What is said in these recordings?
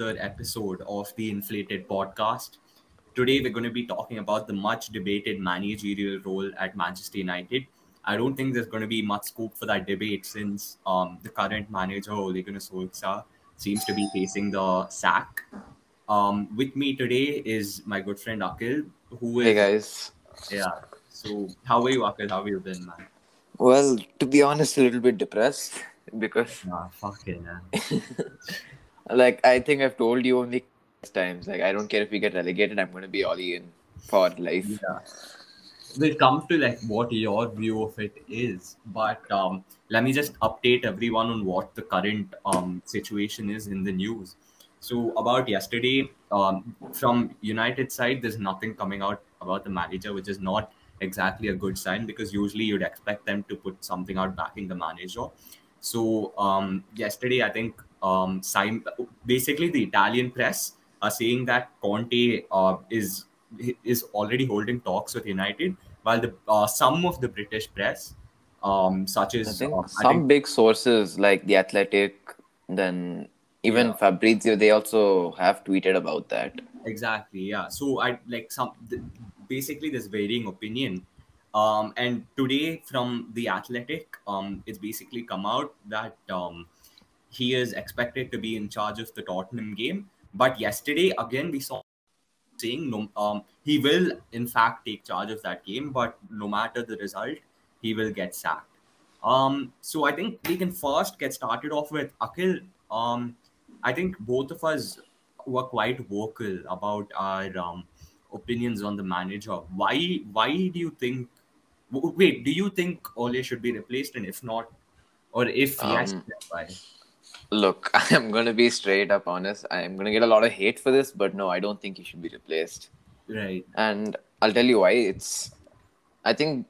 another episode of the Inflated Podcast. Today, we're going to be talking about the much debated managerial role at Manchester United. I don't think there's going to be much scope for that debate since the current manager, Ole Gunnar Solskjaer, seems to be facing the sack. With me today is my good friend Akil, who is... Hey, guys. Yeah. So, how are you, Akil? How have you been, man? Well, to be honest, a little bit depressed because... Nah, fuck it, man. Like, I think I've told you only times, like, I don't care if we get relegated, I'm going to be all in for life. Yeah. We'll come to like what your view of it is, but let me just update everyone on what the current situation is in the news. So about yesterday, from United side, there's nothing coming out about the manager, which is not exactly a good sign because usually you'd expect them to put something out backing the manager. So yesterday, I think basically the Italian press are saying that Conte is already holding talks with United, while the some of the British press, such as... I think big sources like the Athletic, then even Fabrizio, they also have tweeted about that. Exactly, yeah. So, basically there's varying opinion. And today from the Athletic, it's basically come out that he is expected to be in charge of the Tottenham game. But yesterday, again, we saw saying no, he will, in fact, take charge of that game, but no matter the result, he will get sacked. So I think we can first get started off with Akil. I think both of us were quite vocal about our opinions on the manager. Why do you think... Wait, do you think Ole should be replaced? And if not, or if yes, why? Look, I'm going to be straight up honest. I'm going to get a lot of hate for this, but no, I don't think he should be replaced. Right. And I'll tell you why. It's, I think,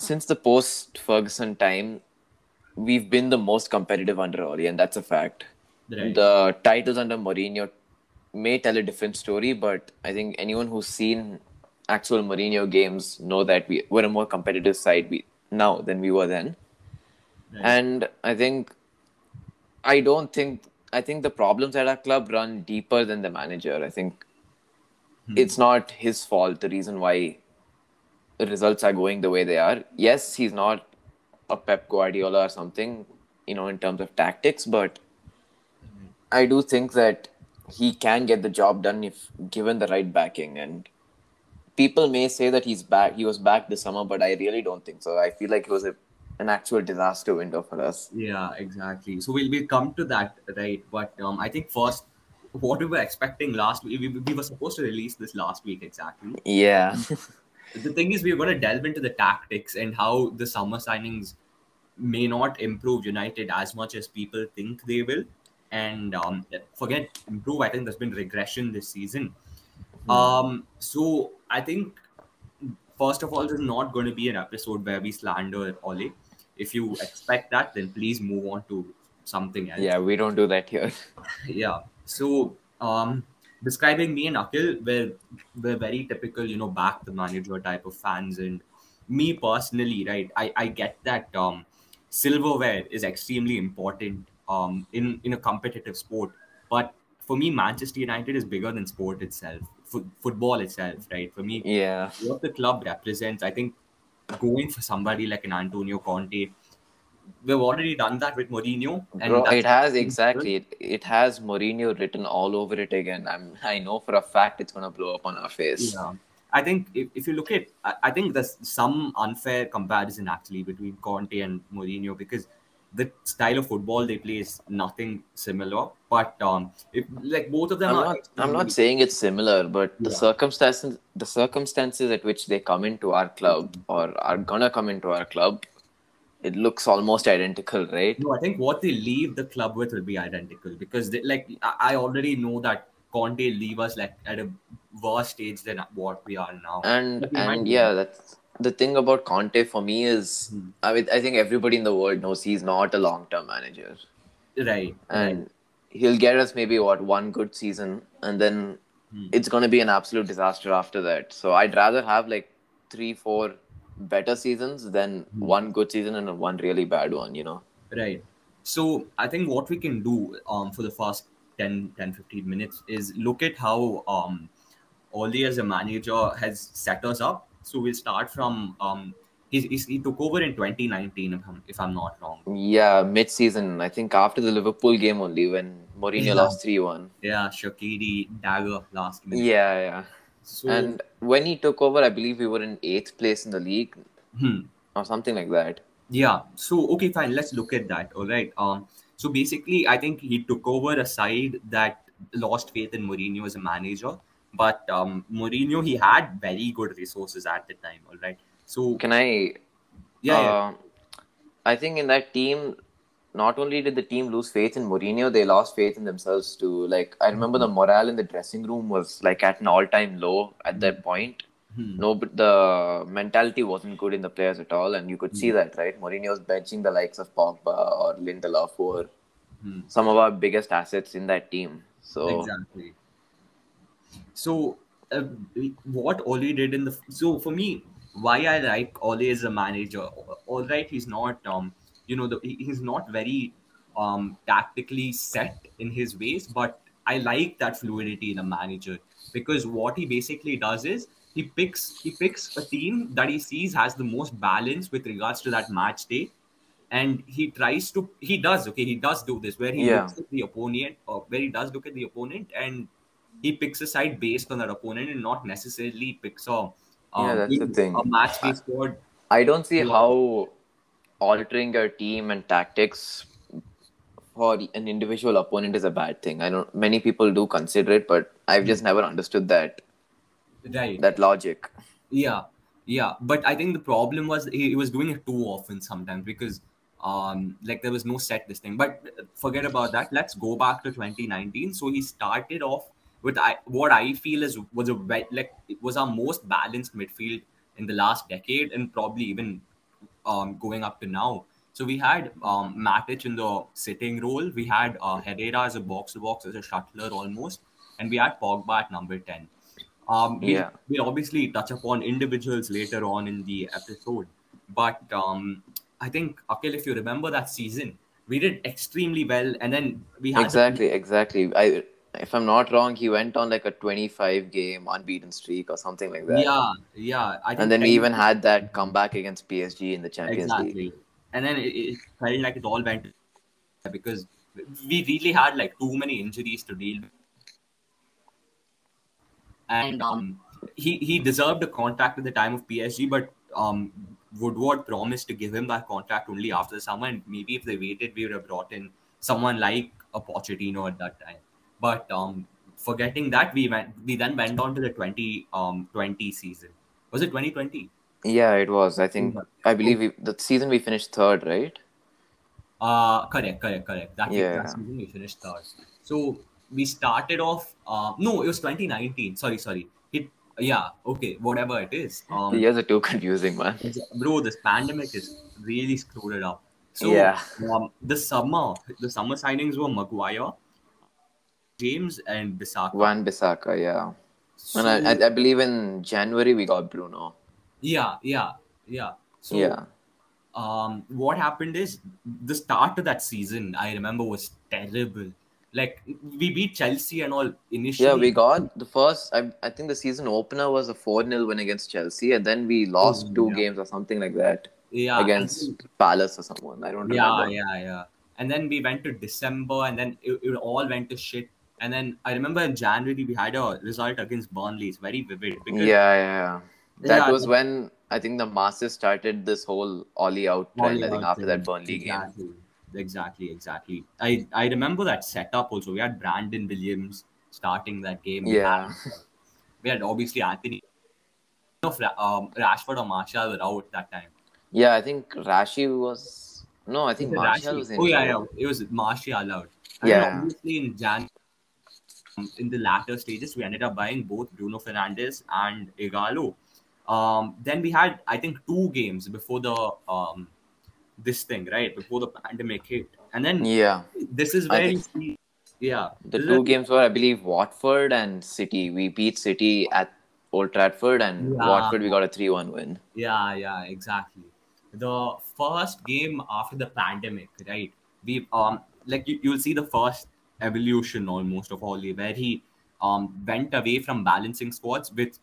since the post-Ferguson time, we've been the most competitive under Ole, and that's a fact. Right. The titles under Mourinho may tell a different story, but I think anyone who's seen actual Mourinho games know that we're a more competitive side now than we were then. Right. And I think the problems at our club run deeper than the manager. I think it's not his fault, the reason why the results are going the way they are. Yes, he's not a Pep Guardiola or something, in terms of tactics, but I do think that he can get the job done if given the right backing. And people may say that he's back. He was back this summer, but I really don't think so. I feel like he was an actual disaster window for us. Yeah, exactly. So we'll come to that, right? But I think first, what we were expecting last week, we were supposed to release this last week, exactly. Yeah. The thing is, we're going to delve into the tactics and how the summer signings may not improve United as much as people think they will. And forget improve, I think there's been regression this season. So I think, first of all, there's not going to be an episode where we slander Ole. If you expect that, then please move on to something else. Yeah, we don't do that here. Yeah. So, describing me and Akil, we're very typical, back the manager type of fans. And me personally, right, I get that silverware is extremely important in a competitive sport. But for me, Manchester United is bigger than sport itself, football itself, right? For me, what the club represents, I think going for somebody like an Antonio Conte, we've already done that with Mourinho. And bro, it has, exactly. It has Mourinho written all over it again. I know for a fact it's going to blow up on our face. Yeah. I think if you look at, I think there's some unfair comparison actually between Conte and Mourinho because the style of football they play is nothing similar, but both of them I'm not saying it's similar, but the circumstances at which they come into our club or are gonna come into our club, it looks almost identical, right? No, I think what they leave the club with will be identical because I already know that Conte leave us at a worse stage than what we are now. That's. The thing about Conte for me is, I think everybody in the world knows he's not a long-term manager. Right. And he'll get us maybe, one good season, and then it's going to be an absolute disaster after that. So I'd rather have 3-4 better seasons than one good season and one really bad one, Right. So I think what we can do for the first 10-15 minutes is look at how Ole as a manager has set us up. So we'll start from he took over in 2019 if I'm not wrong. Yeah, mid-season. I think after the Liverpool game only when Mourinho lost 3-1. Yeah, Shaqiri dagger last minute. Yeah, yeah. So, and when he took over, I believe we were in 8th place in the league or something like that. Yeah. So, okay, fine. Let's look at that. All right. So basically, I think he took over a side that lost faith in Mourinho as a manager. But Mourinho, he had very good resources at the time. All right. So can I? Yeah, yeah. I think in that team, not only did the team lose faith in Mourinho, they lost faith in themselves too. Like, I remember the morale in the dressing room was like at an all-time low at that point. No, but the mentality wasn't good in the players at all. And you could see that, right? Mourinho's benching the likes of Pogba or Lindelof, who are some of our biggest assets in that team. So exactly. So what Ole did in the... So for me, why I like Ole as a manager, all right, he's not... he's not very tactically set in his ways, but I like that fluidity in a manager because what he basically does is he picks a team that he sees has the most balance with regards to that match day, and he does look at the opponent and he picks a side based on that opponent and not necessarily picks a match day squad. I don't see how altering your team and tactics for an individual opponent is a bad thing. I know many people do consider it, but I've just never understood that. Right. That logic. Yeah, yeah. But I think the problem was he was doing it too often sometimes because, there was no set this thing. But forget about that. Let's go back to 2019. So he started off with what I feel was our most balanced midfield in the last decade and probably even. Going up to now. So we had Matic in the sitting role. We had Herrera as a box-to-box, as a shuttler almost. And we had Pogba at number 10. We'll obviously touch upon individuals later on in the episode. But I think, Akil, if you remember that season, we did extremely well. And then we had... Exactly. If I'm not wrong, he went on like a 25-game unbeaten streak or something like that. Yeah, yeah. And then we even had that comeback against PSG in the Champions League. And then it felt like it all went because we really had like too many injuries to deal with. And he deserved a contract at the time of PSG, but Woodward promised to give him that contract only after the summer. And maybe if they waited, we would have brought in someone like a Pochettino at that time. But forgetting that, we then went on to the 2020 season. Was it 2020? Yeah, it was. I believe the season we finished third, right? Correct. That season we finished third. So we started off. No, it was 2019. Sorry. Whatever it is. The years are too confusing, man. Bro, this pandemic is really screwed it up. So yeah. The summer signings were Maguire, James and Bissaka. Yeah. So, and I believe in January we got Bruno. Yeah. So, yeah. What happened is the start of that season, I remember, was terrible. Like, we beat Chelsea and all initially. Yeah, we got the first, I think the season opener was a 4-0 win against Chelsea, and then we lost two games or something like that. Yeah. Against Palace or someone. I don't remember. Yeah. And then we went to December, and then it all went to shit. And then I remember in January, we had a result against Burnley. It's very vivid. Because That was when I think the masses started this whole Ollie out trend, after that Burnley game. Exactly. I remember that setup also. We had Brandon Williams starting that game. Yeah. We had obviously Anthony. Rashford or Martial were out that time. Yeah, I think Rashi was... No, I think Martial was in. Oh, yeah. It was Martial out. And obviously, in January, in the latter stages, we ended up buying both Bruno Fernandes and Igalo. Then we had, I think, two games before the before the pandemic hit. And then this is where the two games were, I believe, Watford and City. We beat City at Old Trafford, and Watford we got a 3-1 win. Yeah, exactly. The first game after the pandemic, right? We you'll see the first evolution almost of Ole, where he went away from balancing squads with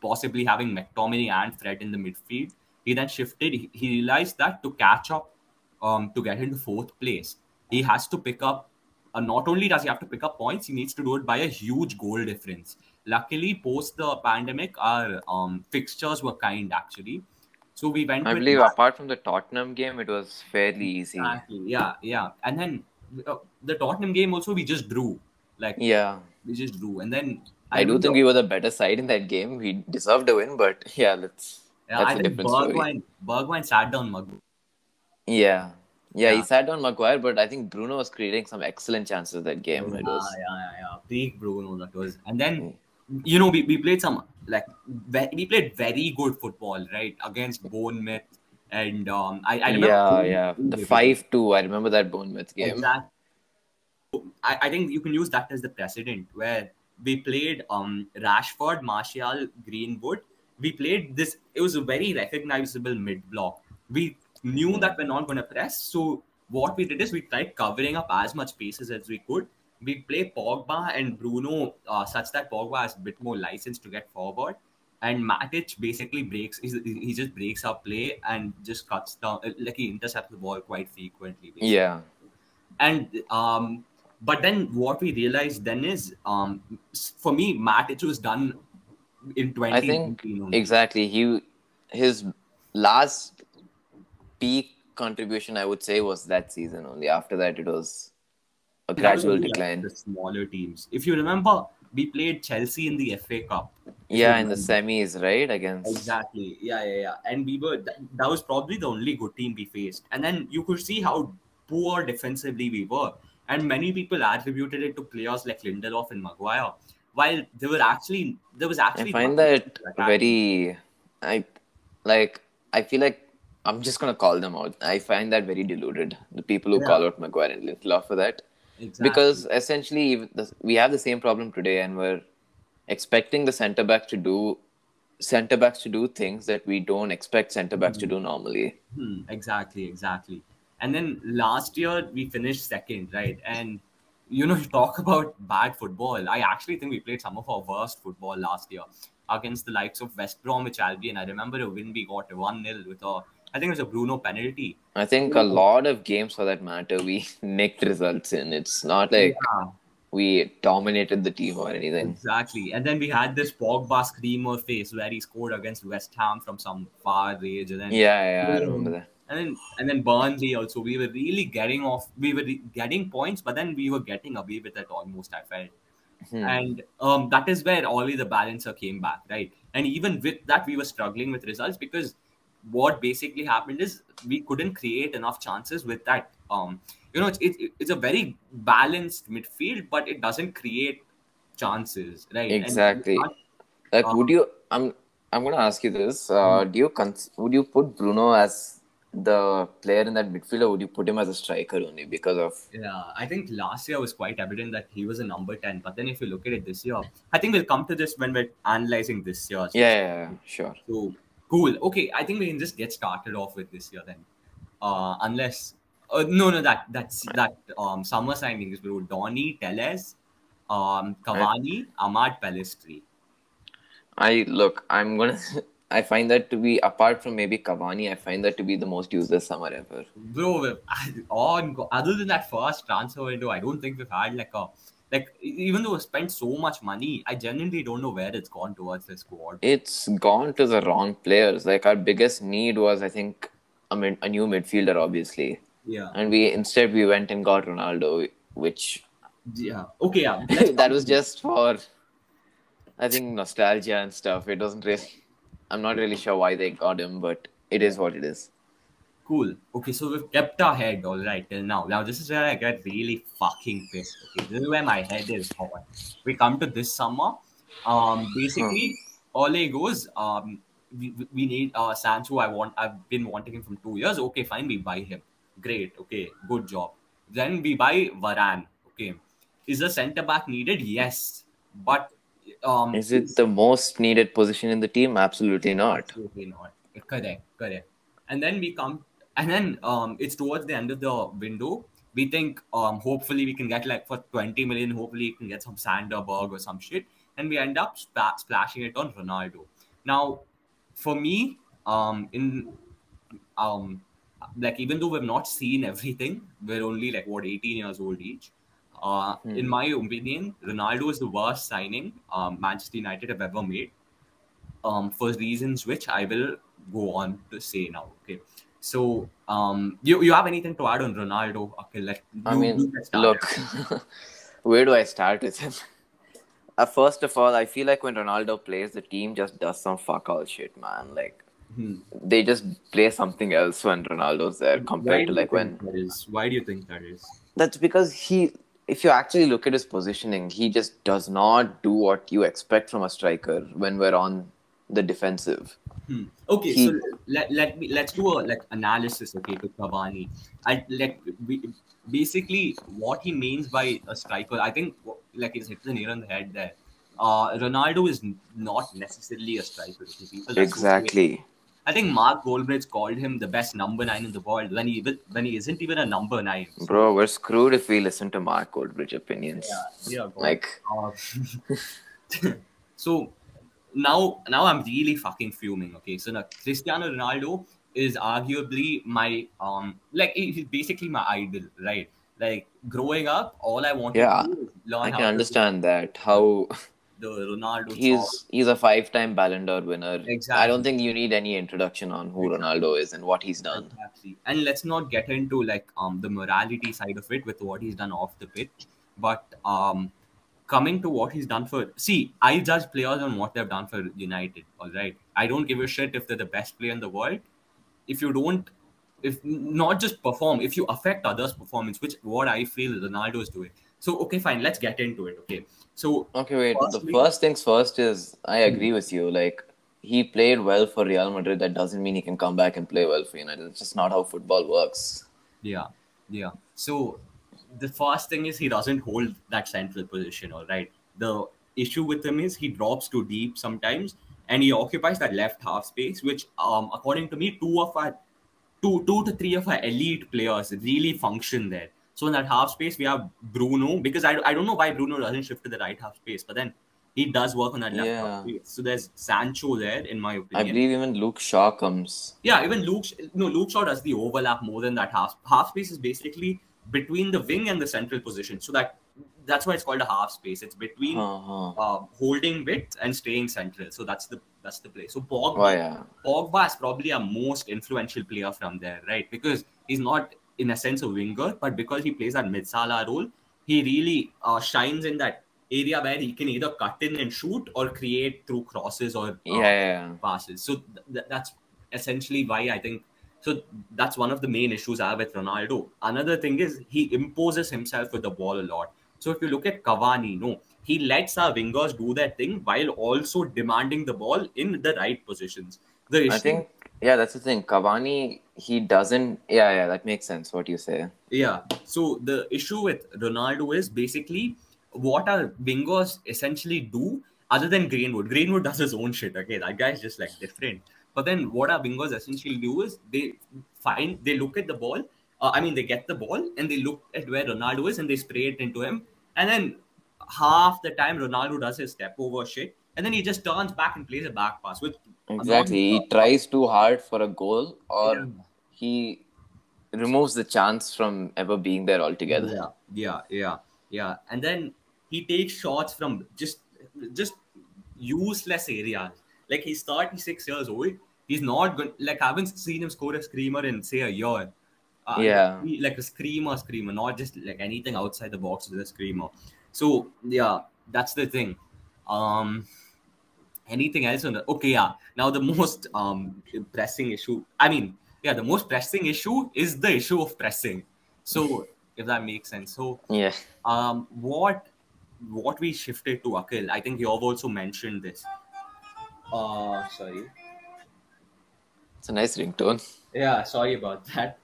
possibly having McTominay and Fred in the midfield. He then shifted. He realized that to catch up, to get into fourth place, he has to pick up, not only does he have to pick up points, he needs to do it by a huge goal difference. Luckily, post the pandemic, our fixtures were kind, actually. So we went I believe apart from the Tottenham game, it was fairly easy. Exactly. Yeah, yeah. And then the Tottenham game also, we just drew. We just drew. And then I do think we were the better side in that game. We deserved a win, but that's a different story. Bergwijn sat down Maguire. He sat down Maguire, but I think Bruno was creating some excellent chances that game. Peak Bruno that was. And then, you know, we played some, we played very good football, right? Against Bournemouth. And I remember... The 5-2, I remember that Bournemouth game. Exactly. I think you can use that as the precedent where we played Rashford, Martial, Greenwood. We played this. It was a very recognizable mid-block. We knew that we're not going to press. So what we did is we tried covering up as much spaces as we could. We play Pogba and Bruno such that Pogba has a bit more license to get forward. And Matic basically breaks. He just breaks our play and just cuts down. Like he intercepts the ball quite frequently. Basically. Yeah. And but then what we realized then is for me, Matic was done in 2019 only. Exactly. His last peak contribution, I would say, was that season only. After that, it was a gradual decline. Like the smaller teams. If you remember, we played Chelsea in the FA Cup. Yeah, in the semis, right? Against. Exactly. Yeah. And we were that was probably the only good team we faced. And then you could see how poor defensively we were. And many people attributed it to players like Lindelof and Maguire. While they were actually, I find that very, I feel like I'm just going to call them out. I find that very deluded. The people who call out Maguire and Lindelof for that. Exactly. Because essentially, we have the same problem today and we're expecting the centre-backs to do things that we don't expect centre-backs to do normally. Exactly. And then last year, we finished second, right? And, you know, talk about bad football. I actually think we played some of our worst football last year against the likes of West Bromwich Albion. I remember a win we got 1-0 with a, I think it was a Bruno penalty. I think a lot of games for that matter, we nicked results in. It's not like we dominated the team or anything. Exactly. And then we had this Pogba screamer face where he scored against West Ham from some far range. And then, I remember that. And then Burnley also, we were really getting points, but then we were getting away with it almost, I felt. And that is where only the balancer came back, right? And even with that, we were struggling with results because what basically happened is we couldn't create enough chances with that. It's a very balanced midfield, but it doesn't create chances, right? Exactly. I'm going to ask you this. Would you put Bruno as the player in that midfield, or would you put him as a striker only because of... Yeah, I think last year was quite evident that he was a number 10. But then if you look at it this year, I think we'll come to this when we're analysing this year. Sure. So, cool. Okay, I think we can just get started off with this year then. That summer signings, bro. Donny, Telles, Cavani, Ahmad Pelistri. I find that to be, apart from maybe Cavani, I find that to be the most useless summer ever. Bro, other than that first transfer window, I don't think we've had even though we spent so much money, I genuinely don't know where it's gone towards the squad. It's gone to the wrong players. Like, our biggest need was, I think, a new midfielder, obviously. Yeah. And we went and got Ronaldo, which... Yeah. Okay, yeah. That was just for, I think, nostalgia and stuff. It doesn't really... I'm not really sure why they got him, but it is what it is. Cool. Okay, so we've kept our head all right till now. Now, this is where I get really fucking pissed. Okay, this is where my head is hot. We come to this summer. Basically, Ole goes, we need Sancho. I've been wanting him from 2 years. Okay, fine. We buy him. Great. Okay, good job. Then we buy Varane. Okay. Is a centre-back needed? Yes. But... is it the most needed position in the team? Absolutely not. Absolutely not. Correct. And then it's towards the end of the window. we think hopefully we can get like for 20 million, hopefully you can get some Sanderberg or some shit. And we end up splashing it on Ronaldo. Now, for me, like even though we've not seen everything, we're only like, what, 18 years old each. In my opinion, Ronaldo is the worst signing Manchester United have ever made, for reasons which I will go on to say now. Okay, so you have anything to add on Ronaldo? Okay, where do I start with him? First of all, I feel like when Ronaldo plays, the team just does some fuck all shit, man. Like they just play something else when Ronaldo's there compared to like when. Why do you think that is? That's because he. If you actually look at his positioning, he just does not do what you expect from a striker when we're on the defensive. Okay, so let's do a analysis. Okay, to Cavani, basically what he means by a striker. I think he's hit the nail on the head there. Ronaldo is not necessarily a striker. Exactly. I think Mark Goldbridge called him the best number 9 in the world when he isn't even a number 9. So. Bro, we're screwed if we listen to Mark Goldbridge's opinions. Yeah, so now I'm really fucking fuming. Okay, so now Cristiano Ronaldo is arguably my he's basically my idol, right? Like growing up, all I wanted to do is learn. I can understand that how. The Ronaldo. He's a 5-time Ballon d'Or winner. Exactly. I don't think you need any introduction on who Ronaldo is and what he's done. Exactly. And let's not get into the morality side of it with what he's done off the pitch. But coming to what he's done I judge players on what they've done for United. All right, I don't give a shit if they're the best player in the world. If you don't, if not just perform, if you affect others' performance, which what I feel Ronaldo is doing. So, okay, fine. Let's get into it. Okay. So, the first things first is I agree with you. Like, he played well for Real Madrid. That doesn't mean he can come back and play well for United. It's just not how football works. Yeah. So, the first thing is he doesn't hold that central position. All right. The issue with him is he drops too deep sometimes, and he occupies that left half space, which, according to me, two to three of our elite players really function there. So in that half space, we have Bruno, because I don't know why Bruno doesn't shift to the right half space, but then he does work on that left half space. So there's Sancho there, in my opinion. I believe even Luke Shaw comes. Yeah, even Luke Shaw does the overlap more than that half space is basically between the wing and the central position. So that's why it's called a half space. It's between holding width and staying central. So that's the play. So Pogba is probably our most influential player from there, right? Because he's not, in a sense, a winger, but because he plays that mid-sala role, he really shines in that area where he can either cut in and shoot or create through crosses or passes. So that's essentially why I think... So that's one of the main issues I have with Ronaldo. Another thing is he imposes himself with the ball a lot. So if you look at Cavani, he lets our wingers do their thing while also demanding the ball in the right positions. That's the thing. Cavani... He doesn't... Yeah, that makes sense, what you say. Yeah. So, the issue with Ronaldo is basically what our wingers essentially do other than Greenwood. Greenwood does his own shit. Okay, that guy's just different. But then what our wingers essentially do is they look at the ball. They get the ball and they look at where Ronaldo is and they spray it into him. And then half the time Ronaldo does his step over shit. And then he just turns back and plays a back pass. He tries too hard for a goal he removes the chance from ever being there altogether. Yeah. And then he takes shots from just useless areas. Like, he's 36 years old. He's not good. I haven't seen him score a screamer in, say, a year. Like a screamer. Not just anything outside the box with a screamer. So, yeah, that's the thing. Anything else on that? Okay, yeah. Now the most pressing issue. The most pressing issue is the issue of pressing. So if that makes sense. So what we shifted to, Akil. I think you have also mentioned this. Sorry. It's a nice ringtone. Yeah, sorry about that.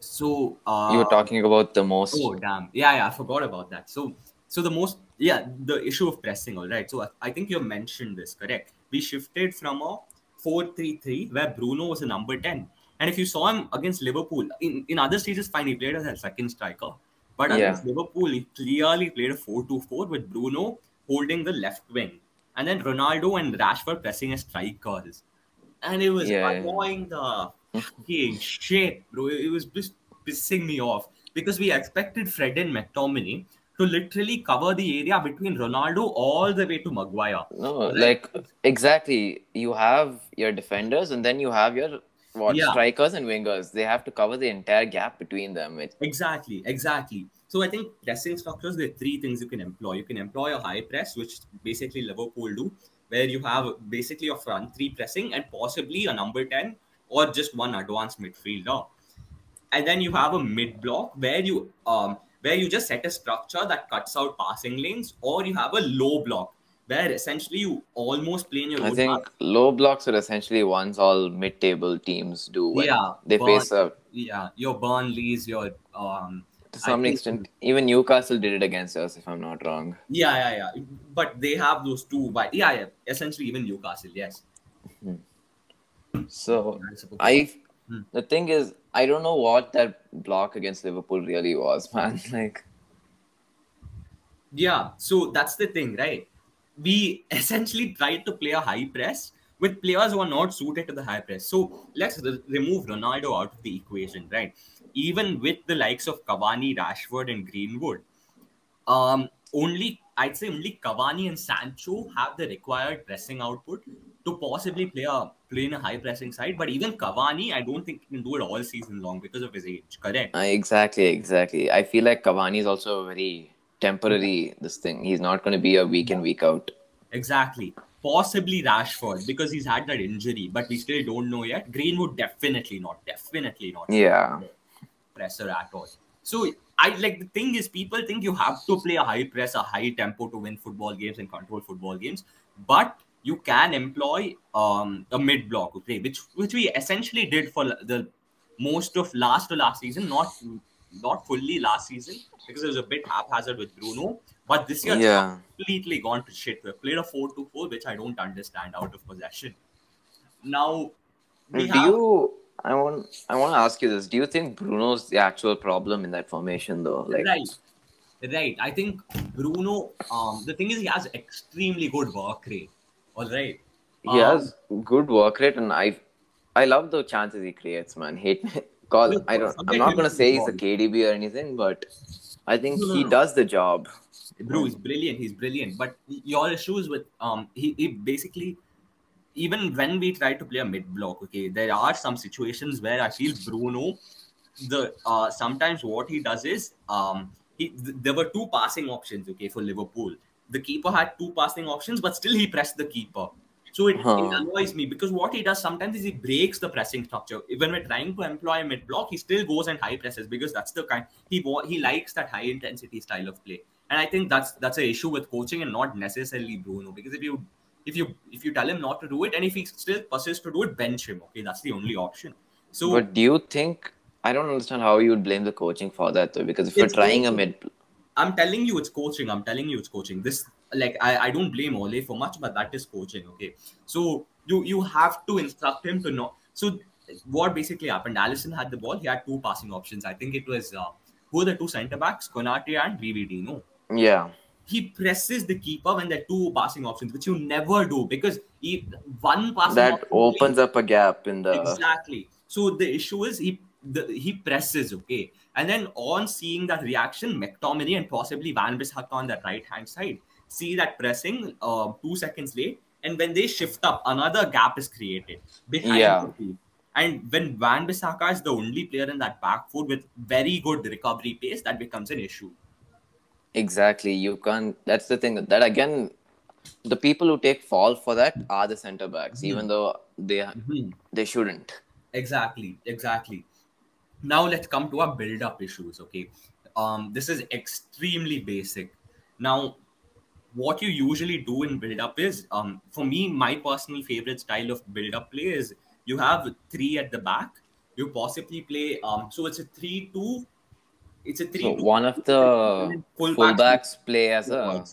So you were talking about the most. Oh damn! Yeah, I forgot about that. So the most, the issue of pressing. All right. So I think you mentioned this, correct? We shifted from a 4-3-3 where Bruno was a number 10 And if you saw him against Liverpool, in other stages, fine, he played as a second striker. But against Liverpool, he clearly played a 4-2-4 with Bruno holding the left wing. And then Ronaldo and Rashford pressing as strikers. And it was annoying the fucking shit, bro. It was just pissing me off. Because we expected Fred and McTominay to literally cover the area between Ronaldo all the way to Maguire. No, like exactly. You have your defenders and then you have your strikers and wingers. They have to cover the entire gap between them. Exactly. So I think pressing structures, there are three things you can employ. You can employ a high press, which basically Liverpool do, where you have basically your front three pressing and possibly a number 10 or just one advanced midfielder. And then you have a mid-block where you just set a structure that cuts out passing lanes, or you have a low block where essentially you almost play in your own path. Low blocks are essentially ones all mid-table teams do when they face up. Yeah, your Burnleys, your... to some extent, even Newcastle did it against us, if I'm not wrong. Yeah. But they have those two. But essentially even Newcastle, yes. So, the thing is, I don't know what that block against Liverpool really was, man. So that's the thing, right? We essentially tried to play a high press with players who are not suited to the high press. So let's remove Ronaldo out of the equation, right? Even with the likes of Cavani, Rashford and Greenwood, only Cavani and Sancho have the required pressing output to possibly play in a high pressing side. But even Cavani, I don't think he can do it all season long because of his age, correct? Exactly. I feel like Cavani is also very temporary, this thing. He's not going to be a week in, week out. Exactly. Possibly Rashford because he's had that injury, but we still don't know yet. Greenwood, definitely not. Yeah. Presser at all. So, the thing is, people think you have to play a high press, a high tempo to win football games and control football games, but you can employ a mid-block, okay, which we essentially did for the most of last season, not fully last season, because it was a bit haphazard with Bruno. But this year, it's completely gone to shit. We've played a 4-2-4, which I don't understand, out of possession. Now, I want to ask you this. Do you think Bruno's the actual problem in that formation, though? Right. I think Bruno, the thing is, he has extremely good work rate. All right. He has good work rate, and I love the chances he creates, man. I'm not going to say he's a KDB or anything, but I think he does the job. Bro, he's brilliant. But your issues with he basically, even when we try to play a mid-block, okay, there are some situations where I feel Bruno, sometimes what he does is, there were two passing options, okay, for Liverpool. The keeper had two passing options, but still he pressed the keeper. So it annoys me because what he does sometimes is he breaks the pressing structure. When we're trying to employ a mid-block, he still goes and high presses because that's the kind he likes, that high-intensity style of play. And I think that's an issue with coaching and not necessarily Bruno, because if you tell him not to do it and if he still persists to do it, bench him. Okay, that's the only option. So, but do you think, I don't understand how you would blame the coaching for that though, because if you're trying a mid-block. I'm telling you it's coaching. This, I don't blame Ole for much, but that is coaching, okay? So, you have to instruct him to not... So, what basically happened? Alisson had the ball. He had two passing options. I think it was... who are the two centre-backs? Konate and Vivino. Yeah. He presses the keeper when there are two passing options, which you never do, because one passing option... That opens up a gap in the... Exactly. So, the issue is he presses, okay? And then on seeing that reaction, McTominay and possibly Van Bissaka on that right-hand side see that pressing 2 seconds late. And when they shift up, another gap is created behind the field. And when Van Bissaka is the only player in that back foot with very good recovery pace, that becomes an issue. Exactly. You can't... That's the thing. That again, the people who take fall for that are the centre-backs, even though they shouldn't. Exactly. Now let's come to our build-up issues, okay? This is extremely basic. Now, what you usually do in build-up is, for me, my personal favorite style of build-up play is you have three at the back. You possibly play, so it's a 3-2. It's a 3-2. So one of the fullbacks play as a...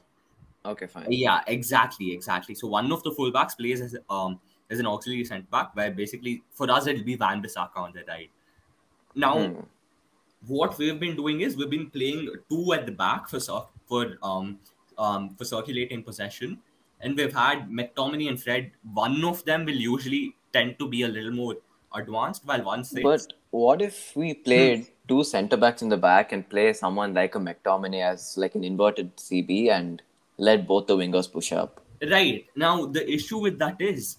Okay, fine. Yeah, exactly. So one of the fullbacks plays as as an auxiliary centre-back, where basically, for us, it'll be Van-Bissaka on the right. Now, what we've been doing is we've been playing two at the back for circulating possession. And we've had McTominay and Fred. One of them will usually tend to be a little more advanced, while one sits. But what if we played two centre-backs in the back and play someone like a McTominay as like an inverted CB and let both the wingers push up? Right. Now, the issue with that is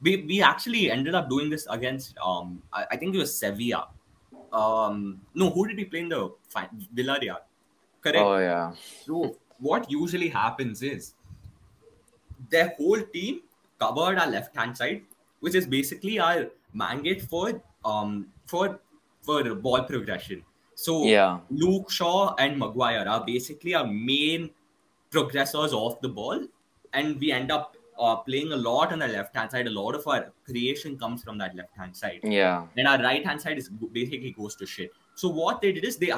we actually ended up doing this against, I think it was Sevilla. No, who did we play in the Villarreal? Correct. Oh, yeah. So, what usually happens is their whole team covered our left-hand side, which is basically our mandate for ball progression. So, Luke Shaw and Maguire are basically our main progressors off the ball. And we end up playing a lot on the left-hand side. A lot of our creation comes from that left-hand side. Yeah. Then our right-hand side is basically goes to shit. So what they did is they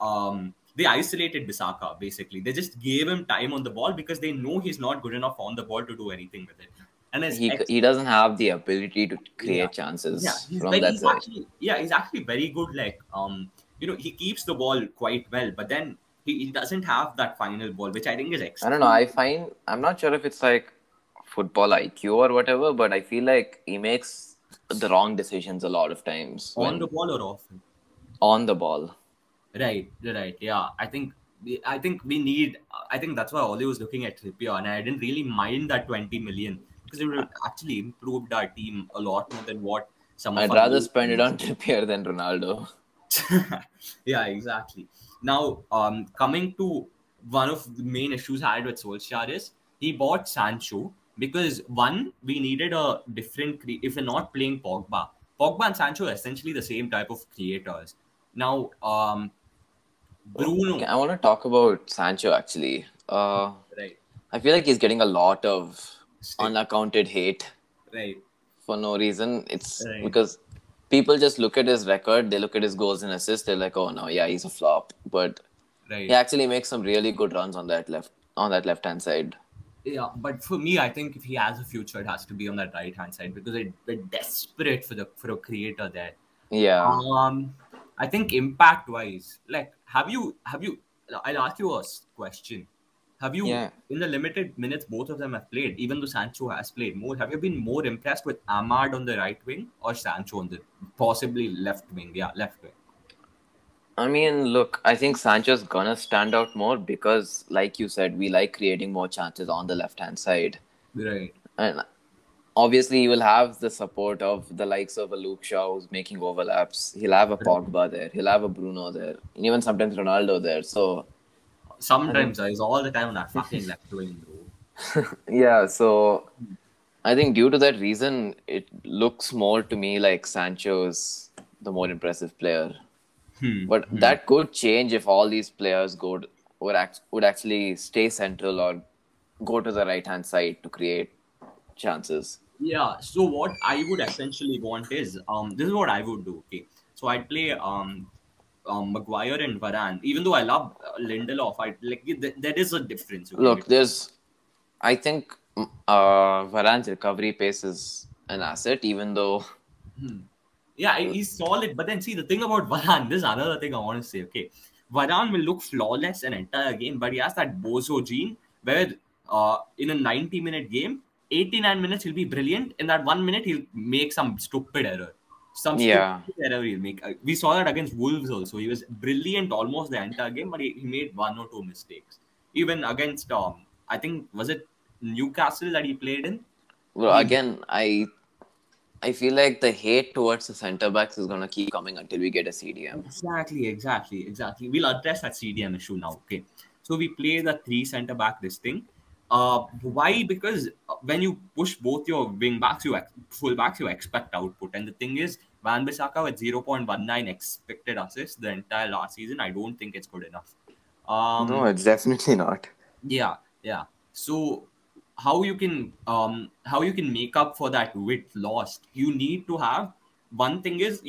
isolated Bissaka, basically. They just gave him time on the ball because they know he's not good enough on the ball to do anything with it. And he doesn't have the ability to create chances from that side. He's actually very good. Like, he keeps the ball quite well, but then he doesn't have that final ball, which I think is extreme. I don't know. I'm not sure if it's like football IQ or whatever, but I feel like he makes the wrong decisions a lot of times. On the ball or off? On the ball. Right. Yeah, I think that's why Ole was looking at Trippier, and I didn't really mind that 20 million because it would have actually improved our team a lot more than what some. I'd rather spend it on Trippier than Ronaldo. Yeah, exactly. Now, coming to one of the main issues I had with Solskjaer is he bought Sancho because, one, we needed a different... if we're not playing Pogba. Pogba and Sancho are essentially the same type of creators. Now, Bruno... Okay, I want to talk about Sancho, actually. Right. I feel like he's getting a lot of unaccounted hate. Right. For no reason. It's because... people just look at his record, they look at his goals and assists, they're like, oh no, yeah, he's a flop. But he actually makes some really good runs on that left-hand side. Yeah, but for me, I think if he has a future, it has to be on that right-hand side because we're desperate for a creator there. Yeah. I think impact-wise, like, have you? I'll ask you a question. Have you, in the limited minutes both of them have played, even though Sancho has played more, have you been more impressed with Ahmad on the right wing or Sancho on the possibly left wing? Yeah, left wing. I mean, look, I think Sancho's gonna stand out more because, like you said, we like creating more chances on the left-hand side. Right. And obviously, he will have the support of the likes of a Luke Shaw who's making overlaps. He'll have a Pogba there. He'll have a Bruno there. And even sometimes Ronaldo there, so... Sometimes he's all the time on that fucking left wing, bro. Yeah, so I think due to that reason, it looks more to me like Sancho's the more impressive player. But that could change if all these players would actually stay central or go to the right-hand side to create chances. Yeah, so what I would essentially want is, this is what I would do, okay? So I'd play... Maguire and Varane, even though I love Lindelof, there is a difference. Look, I think Varane's recovery pace is an asset, even though... Yeah, he's solid. But then see, the thing about Varane, this is another thing I want to say. Okay, Varane will look flawless an entire game, but he has that bozo gene where in a 90-minute game, 89 minutes he'll be brilliant. In that 1 minute, he'll make some stupid error. He'll make. We saw that against Wolves also. He was brilliant almost the entire game, but he made one or two mistakes. Even against, I think, was it Newcastle that he played in? Well, again, I feel like the hate towards the centre-backs is going to keep coming until we get a CDM. Exactly. We'll address that CDM issue now, okay? So we play the three centre-back this thing. Why? Because when you push both your wing-backs, full-backs, you expect output. And the thing is, Van-Bissaka with 0.19 expected assists the entire last season. I don't think it's good enough. No, it's definitely not. Yeah. So how you can make up for that width lost? You need to have one thing is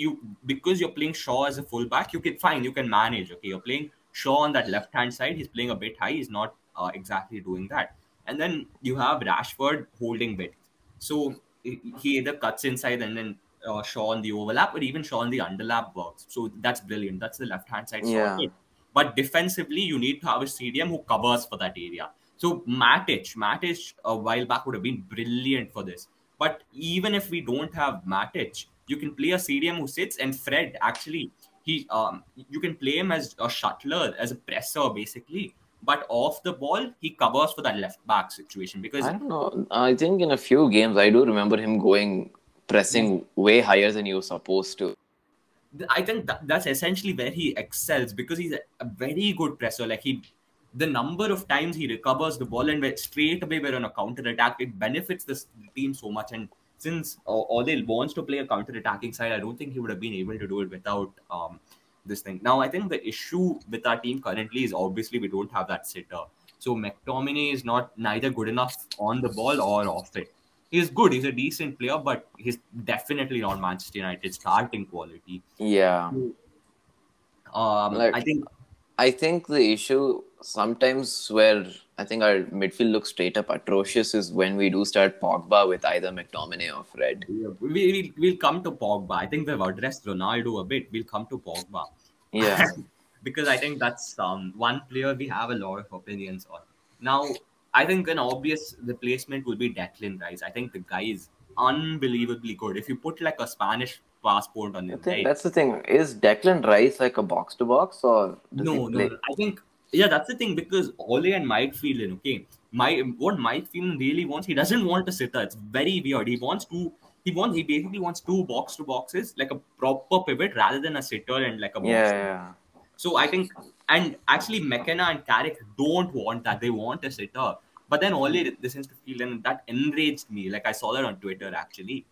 because you're playing Shaw as a full-back, you can manage. Okay, you're playing Shaw on that left-hand side. He's playing a bit high. He's not exactly doing that. And then you have Rashford holding width. So he either cuts inside and then Shaw on the overlap, or even Shaw on the underlap works. So that's brilliant. That's the left-hand side. Yeah. But defensively, you need to have a CDM who covers for that area. So Matic a while back would have been brilliant for this. But even if we don't have Matic, you can play a CDM who sits, and Fred, actually, you can play him as a shuttler, as a presser, basically. But off the ball, he covers for that left-back situation. Because I don't know. I think in a few games, I do remember him going pressing way higher than he was supposed to. I think that's essentially where he excels, because he's a very good presser. Like the number of times he recovers the ball and straight away we're on a counter-attack, it benefits the team so much. And since Ole wants to play a counter-attacking side, I don't think he would have been able to do it without... this thing. Now, I think the issue with our team currently is obviously we don't have that sitter. So McTominay is neither good enough on the ball or off it. He's good. He's a decent player, but he's definitely not Manchester United starting quality. Yeah. I think the issue sometimes where I think our midfield looks straight up atrocious is when we do start Pogba with either McTominay or Fred. Yeah, we'll come to Pogba. I think we've addressed Ronaldo a bit. We'll come to Pogba. Yeah. Because I think that's one player we have a lot of opinions on. Now, I think an obvious replacement would be Declan Rice. I think the guy is unbelievably good. If you put like a Spanish passport on him, right? That's the thing. Is Declan Rice like a box-to-box or... No. I think... Yeah, that's the thing, because Ole and Mike Phelan, okay, what Mike Phelan really wants, he doesn't want a sitter. It's very weird. He basically wants two box-to-boxes, like a proper pivot rather than a sitter and like a box. Yeah. So I think, and actually McKenna and Carrick don't want that. They want a sitter. But then Ole listens to Phelan, and that enraged me. Like I saw that on Twitter, actually.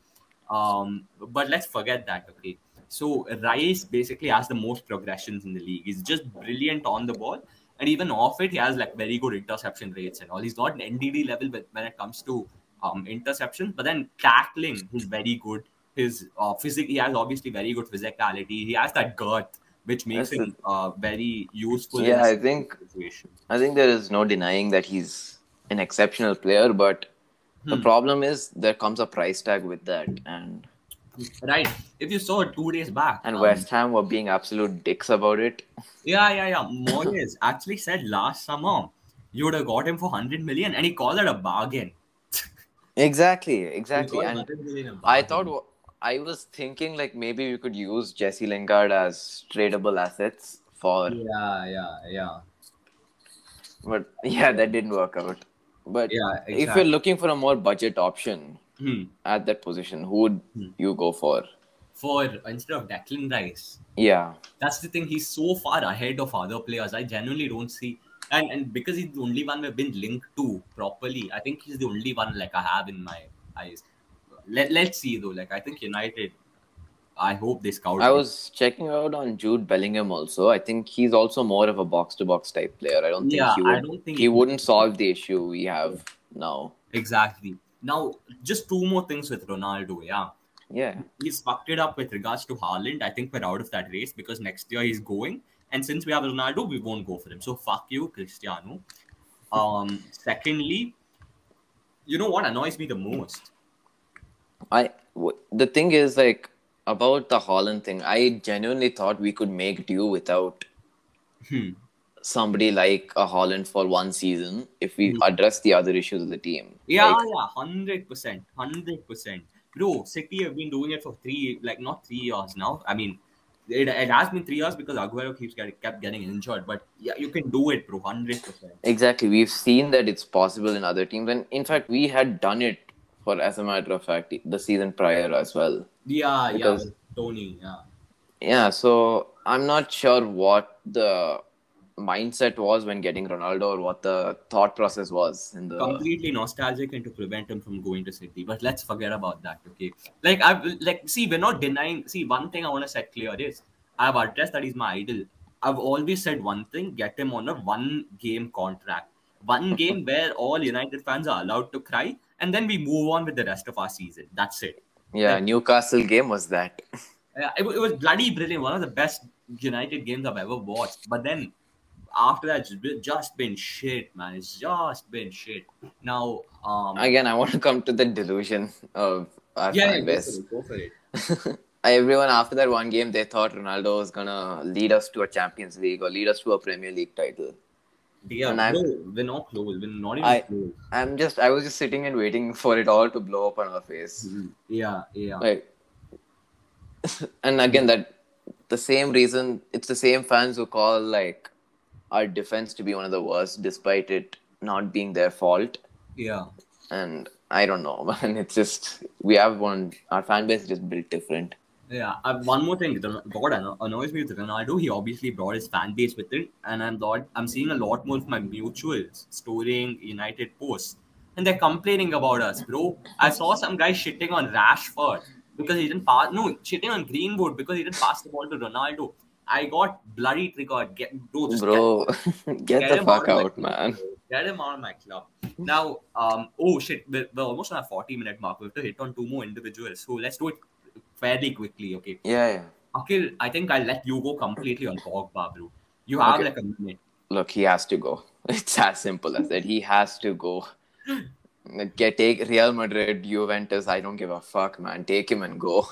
But let's forget that, okay. So Rice basically has the most progressions in the league. He's just brilliant on the ball. And even off it, he has like very good interception rates and all. He's not an NDD level when it comes to interceptions. But then tackling, he's very good. His physique, he has obviously very good physicality. He has that girth, which makes him very useful. Yeah, I think there is no denying that he's an exceptional player. But the problem is there comes a price tag with that. And right. If you saw it 2 days back. And West Ham were being absolute dicks about it. Yeah. Moyes actually said last summer, you would have got him for 100 million and he called it a bargain. Exactly. And I was thinking like maybe we could use Jesse Lingard as tradable assets for... Yeah. But yeah, that didn't work out. But yeah, exactly. If you're looking for a more budget option... at that position, who would you go for? Instead of Declan Rice. Yeah. That's the thing. He's so far ahead of other players. I genuinely don't see... And because he's the only one we've been linked to properly, I think he's the only one I have in my eyes. Let's see though. I think United... I hope they scout him. I was checking out on Jude Bellingham also. I think he's also more of a box-to-box type player. I don't think he wouldn't solve the issue we have now. Exactly. Now, just two more things with Ronaldo, Yeah. He's fucked it up with regards to Haaland. I think we're out of that race because next year he's going. And since we have Ronaldo, we won't go for him. So, fuck you, Cristiano. Secondly, you know what annoys me the most? The thing is, about the Haaland thing, I genuinely thought we could make do without somebody like a Haaland for one season if we address the other issues of the team. Yeah, 100%. 100%. Bro, City have been doing it for not 3 years now. I mean, it has been 3 years because Aguero kept getting injured. But yeah, you can do it, bro, 100%. Exactly. We've seen that it's possible in other teams. And in fact, we had done it as a matter of fact, the season prior as well. Yeah, Tony, yeah. Yeah, so I'm not sure what the... mindset was when getting Ronaldo, or what the thought process was completely nostalgic and to prevent him from going to City. But let's forget about that, okay? We're not denying. See, one thing I want to set clear is I've addressed that he's my idol. I've always said one thing: get him on a one-game contract, one game where all United fans are allowed to cry, and then we move on with the rest of our season. That's it. Yeah, Newcastle game was that. Yeah, it was bloody brilliant. One of the best United games I've ever watched. But then. after that, it's just been shit, man. It's just been shit. Now, again, I want to come to the delusion of our fan base. Go for it. Everyone, after that one game, they thought Ronaldo was going to lead us to a Champions League or lead us to a Premier League title. Yeah, we're not close. We're not even close. I was just sitting and waiting for it all to blow up on our face. Mm-hmm. Yeah. Like, and again, the same reason, it's the same fans who call like our defense to be one of the worst, despite it not being their fault. Yeah. And I don't know, man. It's just, our fan base is just built different. Yeah. One more thing that annoys me with Ronaldo, he obviously brought his fan base with it. And I'm seeing a lot more of my mutuals storing United posts. And they're complaining about us, bro. I saw some guy shitting on Rashford because he didn't pass. No, shitting on Greenwood because he didn't pass the ball to Ronaldo. I got bloody triggered. Get the fuck out, man. Get him out of my club. Now, we're almost on our 40-minute mark. We have to hit on two more individuals. So let's do it fairly quickly, okay? Yeah. Akil, I think I'll let you go completely on Pogba, bro. You have like a minute. Look, he has to go. It's as simple as that. He has to go. Take Real Madrid, Juventus. I don't give a fuck, man. Take him and go.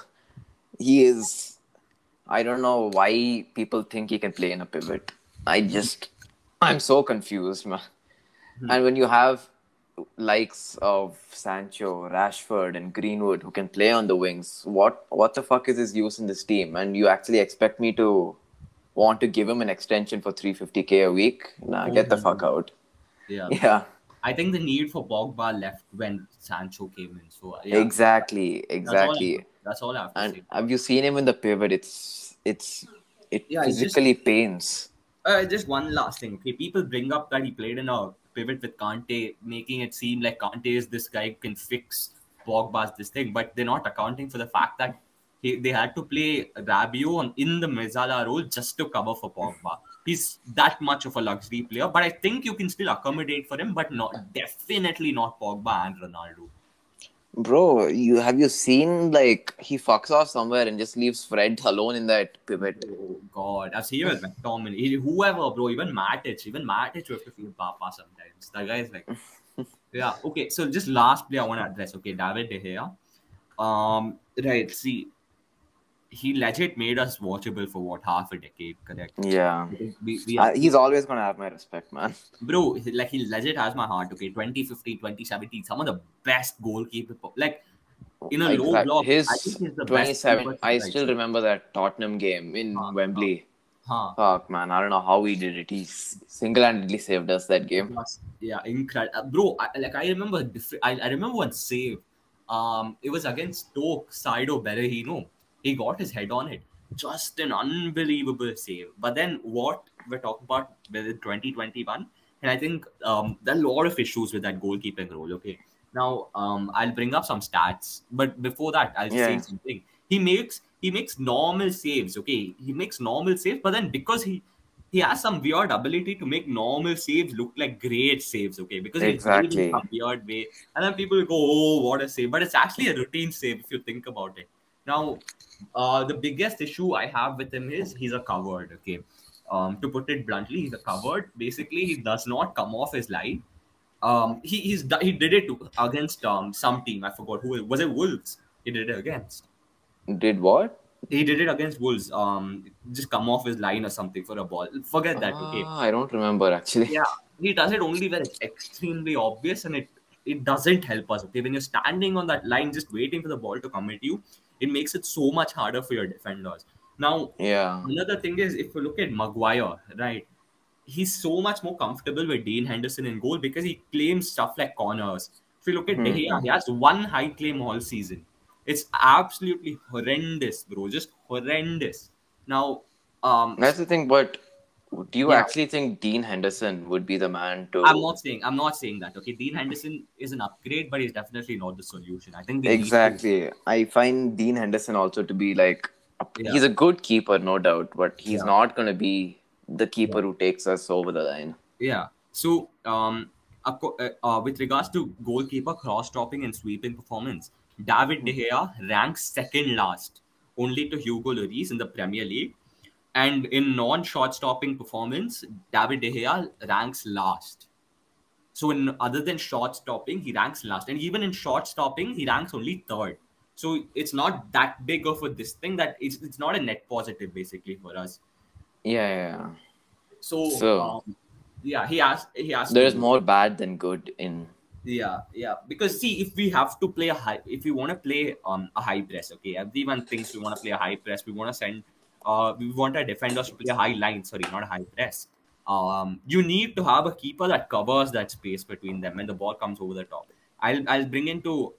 He is... I don't know why people think he can play in a pivot. I'm so confused, man. Mm-hmm. And when you have likes of Sancho, Rashford and Greenwood who can play on the wings, what the fuck is his use in this team? And you actually expect me to want to give him an extension for $350,000 a week? Nah, get the fuck out. Yeah. I think the need for Pogba left when Sancho came in. So yeah. Exactly. That's all I have to say. And have you seen him in the pivot? It physically pains. Just one last thing. Okay, people bring up that he played in a pivot with Conte, making it seem like Conte is this guy who can fix Pogba's this thing. But they're not accounting for the fact that they had to play Rabiot in the Mezala role just to cover for Pogba. He's that much of a luxury player. But I think you can still accommodate for him, but definitely not Pogba and Ronaldo. Bro, have you seen, like, he fucks off somewhere and just leaves Fred alone in that pivot? Oh, God. I've seen him with McTominay. Whoever, bro, even Matic, you have to feel Papa sometimes. That guy is like... Yeah, okay. So, just last player I want to address. Okay, David De Gea. Right, see. He legit made us watchable for, half a decade, correct? Yeah. He's always going to have my respect, man. Bro, like, he legit has my heart, okay? 2015, 2017, some of the best goalkeeper. Like, low block, I think he's the best. I still remember that Tottenham game in Wembley. Fuck, man, I don't know how he did it. He single-handedly saved us that game. Yeah, incredible. Bro, I remember one save. It was against Stoke, Saido Berahino. He got his head on it. Just an unbelievable save. But then what we're talking about with 2021, and I think there are a lot of issues with that goalkeeping role. Okay. Now, I'll bring up some stats. But before that, I'll say something. He makes normal saves. Okay. He makes normal saves. But then because he has some weird ability to make normal saves look like great saves. Okay. Because he's doing it in some weird way. And then people will go, oh, what a save. But it's actually a routine save if you think about it. Now, the biggest issue I have with him is he's a coward, okay? To put it bluntly, he's a coward. Basically, he does not come off his line. He did it against some team. I forgot who. Was it Wolves? He did it against. Did what? He did it against Wolves. Just come off his line or something for a ball. Forget that, okay? I don't remember, actually. Yeah, he does it only when it's extremely obvious and it doesn't help us, okay? When you're standing on that line just waiting for the ball to come at you, it makes it so much harder for your defenders. Now, another thing is, if you look at Maguire, right, he's so much more comfortable with Dean Henderson in goal because he claims stuff like corners. If you look at De Gea, he has one high claim all season. It's absolutely horrendous, bro. Just horrendous. Now, that's the thing, but do you actually think Dean Henderson would be the man to... I'm not saying that, okay? Dean Henderson is an upgrade, but he's definitely not the solution. I think... Exactly. I find Dean Henderson also to be like... He's a good keeper, no doubt, but he's not going to be the keeper who takes us over the line. Yeah. So, with regards to goalkeeper cross-topping and sweeping performance, David De Gea ranks second last, only to Hugo Lloris in the Premier League. And in non-shot-stopping performance, David De Gea ranks last. So in other than shot-stopping, he ranks last. And even in shot-stopping, he ranks only third. So it's not that big of a this thing that it's not a net positive, basically, for us. Yeah. So he asked. There's more bad than good in. Yeah. Because see, if we have to play a high press, okay, everyone thinks we want to play a high press. We want our defenders to play a high line. Sorry, not a high press. You need to have a keeper that covers that space between them when the ball comes over the top. I'll bring into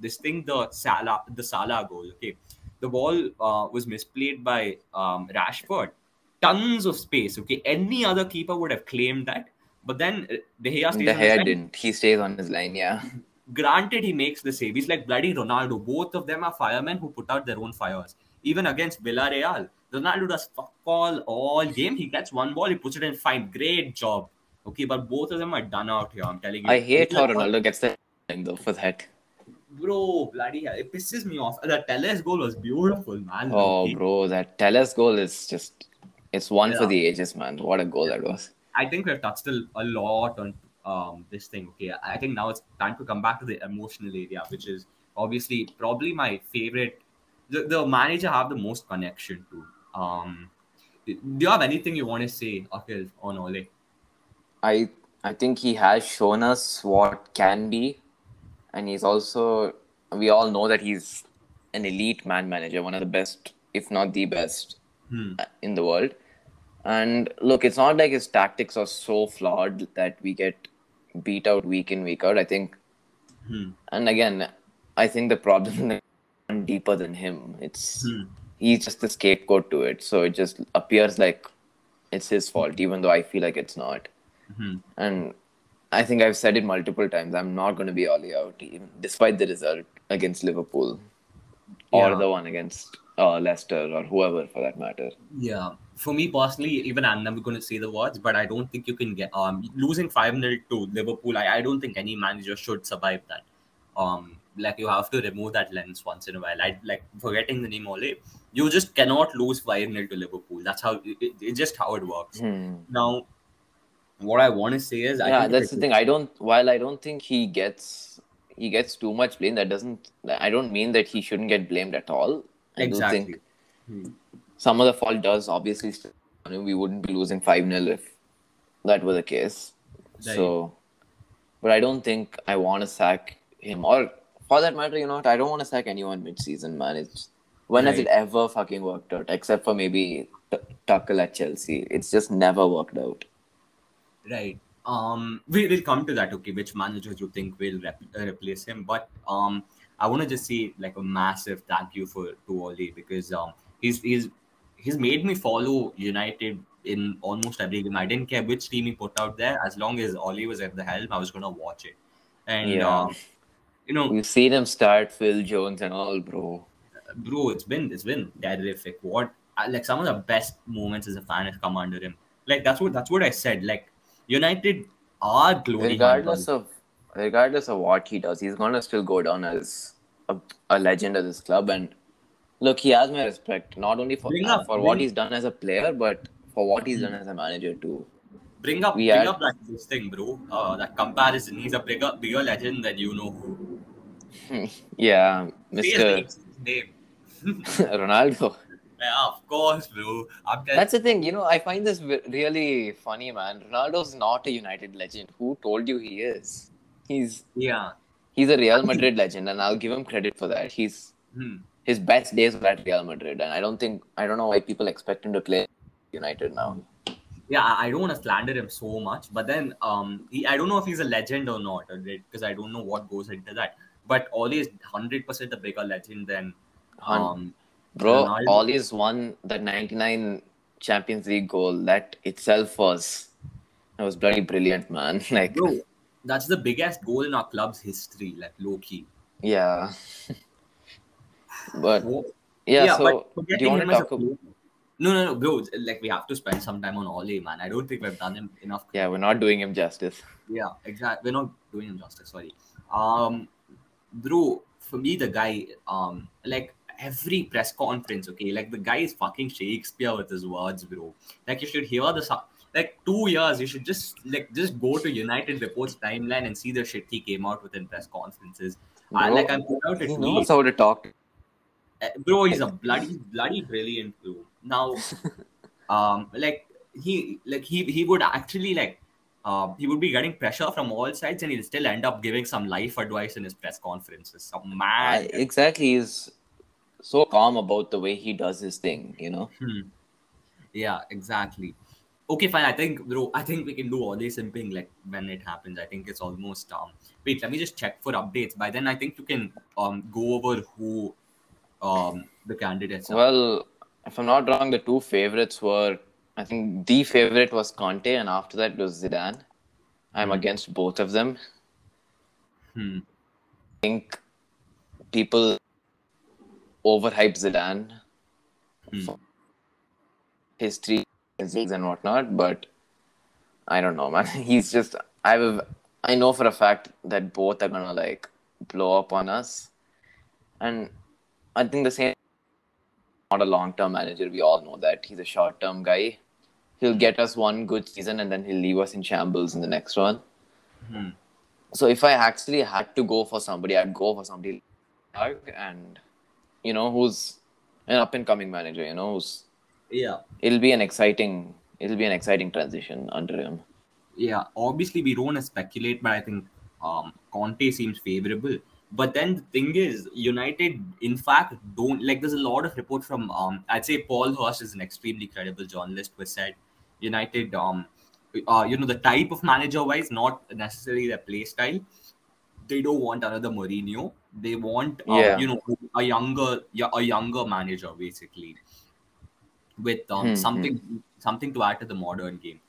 this thing, the Salah goal. Okay, the ball was misplayed by Rashford. Tons of space. Okay, any other keeper would have claimed that, but then De Gea stays on his line. Didn't. He stays on his line. Yeah. Granted, he makes the save. He's like bloody Ronaldo. Both of them are firemen who put out their own fires. Even against Villarreal, Ronaldo does fuck all game. He gets one ball, he puts it in 5. Great job. Okay, but both of them are done out here. I'm telling you. I hate how Ronaldo gets the end though for that. Bro, bloody hell. It pisses me off. The Telles goal was beautiful, man. Oh, okay. Bro, that Telles goal is just... It's one for the ages, man. What a goal that was. I think we've touched a lot on this thing. Okay, I think now it's time to come back to the emotional area, which is obviously probably my favorite... The manager have the most connection to. Do you have anything you want to say, Akil, on Ole? I think he has shown us what can be. And he's also... We all know that he's an elite manager. One of the best, if not the best, in the world. And look, it's not like his tactics are so flawed that we get beat out week in, week out, I think. And again, I think the problem... deeper than him. It's he's just the scapegoat to it. So it just appears like it's his fault, even though I feel like it's not. And I think I've said it multiple times. I'm not going to be Ole out, even despite the result against Liverpool or the one against Leicester or whoever for that matter. Yeah. For me personally, even I'm never going to say the words, but I don't think you can get losing 5-0 to Liverpool. I don't think any manager should survive that. Like you have to remove that lens once in a while. I like forgetting the name Ole. You just cannot lose 5-0 to Liverpool. That's how it's just how it works. Now, what I want to say is, that's the thing. I don't think he gets too much blame. I don't mean that he shouldn't get blamed at all. I do think some of the fault does obviously. We wouldn't be losing 5-0 if that were the case. Right. So, but I don't think I want to sack him or. For that matter, you know what? I don't want to sack anyone mid-season, man. Has it ever fucking worked out? Except for maybe Tuchel at Chelsea. It's just never worked out. Right. We will come to that, okay, which managers you think will replace him. But I want to just say like a massive thank you to Ole because he's made me follow United in almost every game. I didn't care which team he put out there. As long as Ole was at the helm, I was going to watch it. And... You've seen him start Phil Jones and all, bro. Bro, it's been terrific. What like some of the best moments as a fan has come under him. Like that's what I said. Like United are glory. Regardless of what he does, he's gonna still go down as a legend of this club. And look, he has my respect not only for what he's done as a player, but for what he's done as a manager too. Bring up this thing, bro. That comparison. He's a bigger legend than you know who. Yeah, Mr. Ronaldo. Yeah, of course, bro. That's the thing. You know, I find this really funny, man. Ronaldo's not a United legend. Who told you he is? He's a Real Madrid legend, and I'll give him credit for that. His best days were at Real Madrid, and I don't know why people expect him to play United now. Yeah, I don't want to slander him so much, but then I don't know if he's a legend or not, because I don't know what goes into that. But Ole is 100% a bigger legend than bro. Ole's won the 99 Champions League goal. That itself was bloody brilliant, man. Like, bro, that's the biggest goal in our club's history, like low key. Yeah, but so do you want to talk about? No, bro. Like, we have to spend some time on Ole, man. I don't think we've done him enough. Yeah, we're not doing him justice. Yeah, exactly. We're not doing him justice. Sorry, bro. For me, the guy, like every press conference, okay? Like, the guy is fucking Shakespeare with his words, bro. Like, you should hear this. Like, 2 years, you should just go to United Report's timeline and see the shit he came out with in press conferences. Bro, like, I'm put out a tweet. He knows how to talk. Bro, he's a bloody brilliant, bro. Now, he would actually, he would be getting pressure from all sides, and he'll still end up giving some life advice in his press conferences. Some mad. Exactly. He's so calm about the way he does his thing, you know? Yeah, exactly. Okay, fine. I think we can do all this simping, like, when it happens. I think it's almost... wait, let me just check for updates. By then, I think you can go over who the candidates are. Well, if I'm not wrong, the two favorites were... I think the favorite was Conte, and after that was Zidane. I'm against both of them. I think people overhype Zidane for history and whatnot, but I don't know, man. He's just... I know for a fact that both are going to, like, blow up on us. And I think the same... Not a long-term manager, we all know that. He's a short-term guy. He'll get us one good season and then he'll leave us in shambles in the next one. So if I actually had to go for somebody, I'd go for somebody and, you know, who's an up-and-coming manager, you know, who's... Yeah. It'll be an exciting transition under him. Yeah. Obviously, we don't speculate, but I think Conte seems favorable. But then the thing is, United, in fact, don't... Like, there's a lot of reports from... I'd say Paul Hurst is an extremely credible journalist who said United, you know, the type of manager-wise, not necessarily their play style. They don't want another Mourinho. They want, you know, a younger manager, basically, with something to add to the modern game.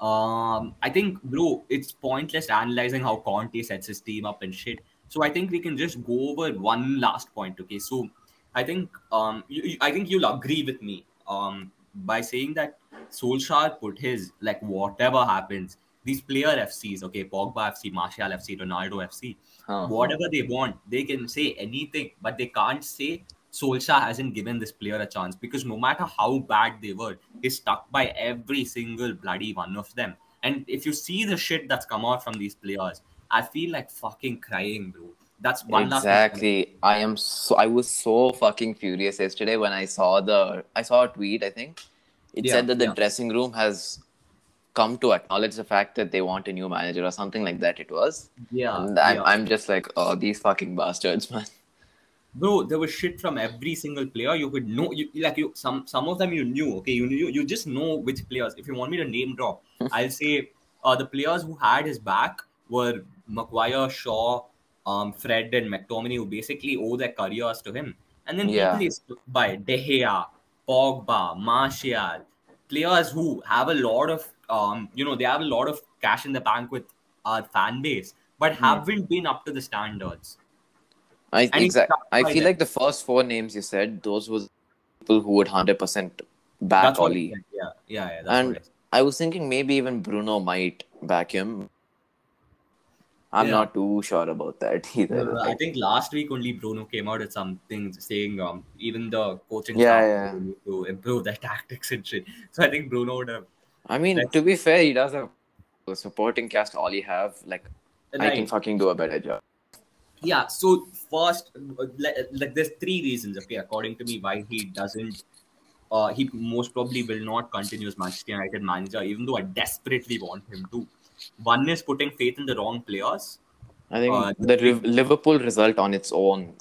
I think, bro, it's pointless analyzing how Conte sets his team up and shit. So I think we can just go over one last point, okay? So I think you'll agree with me by saying that Solskjaer put his, like, whatever happens, these player FCs, okay, Pogba FC, Martial FC, Ronaldo FC, whatever they want, they can say anything, but they can't say Solskjaer hasn't given this player a chance, because no matter how bad they were, he's stuck by every single bloody one of them. And if you see the shit that's come out from these players, I feel like fucking crying, bro. That's one last thing. Exactly. I was so fucking furious yesterday when I saw a tweet, I think. It said that the dressing room has come to acknowledge the fact that they want a new manager or something like that it was. Yeah. And I'm just like, oh, these fucking bastards, man. Bro, there was shit from every single player. You could know, some of them you knew, okay? You just know which players. If you want me to name drop, I'll say the players who had his back were Maguire, Shaw, Fred, and McTominay, who basically owe their careers to him. And then replaced by De Gea, Pogba, Martial, players who have a lot of, they have a lot of cash in the bank with our fan base, but haven't been up to the standards. I feel like the first four names you said, those were people who would 100% back Oli. Yeah. And I was thinking maybe even Bruno might back him. I'm not too sure about that either. No, I think last week only Bruno came out with something saying even the coaching staff need to improve their tactics and shit. So I think Bruno would have... I mean, to be fair, he does have a supporting cast all he have. Like, I can fucking do a better job. Yeah, so first, like, there's three reasons, okay, according to me, why he doesn't... he most probably will not continue as Manchester United manager, even though I desperately want him to. One is putting faith in the wrong players. I think the Liverpool result on its own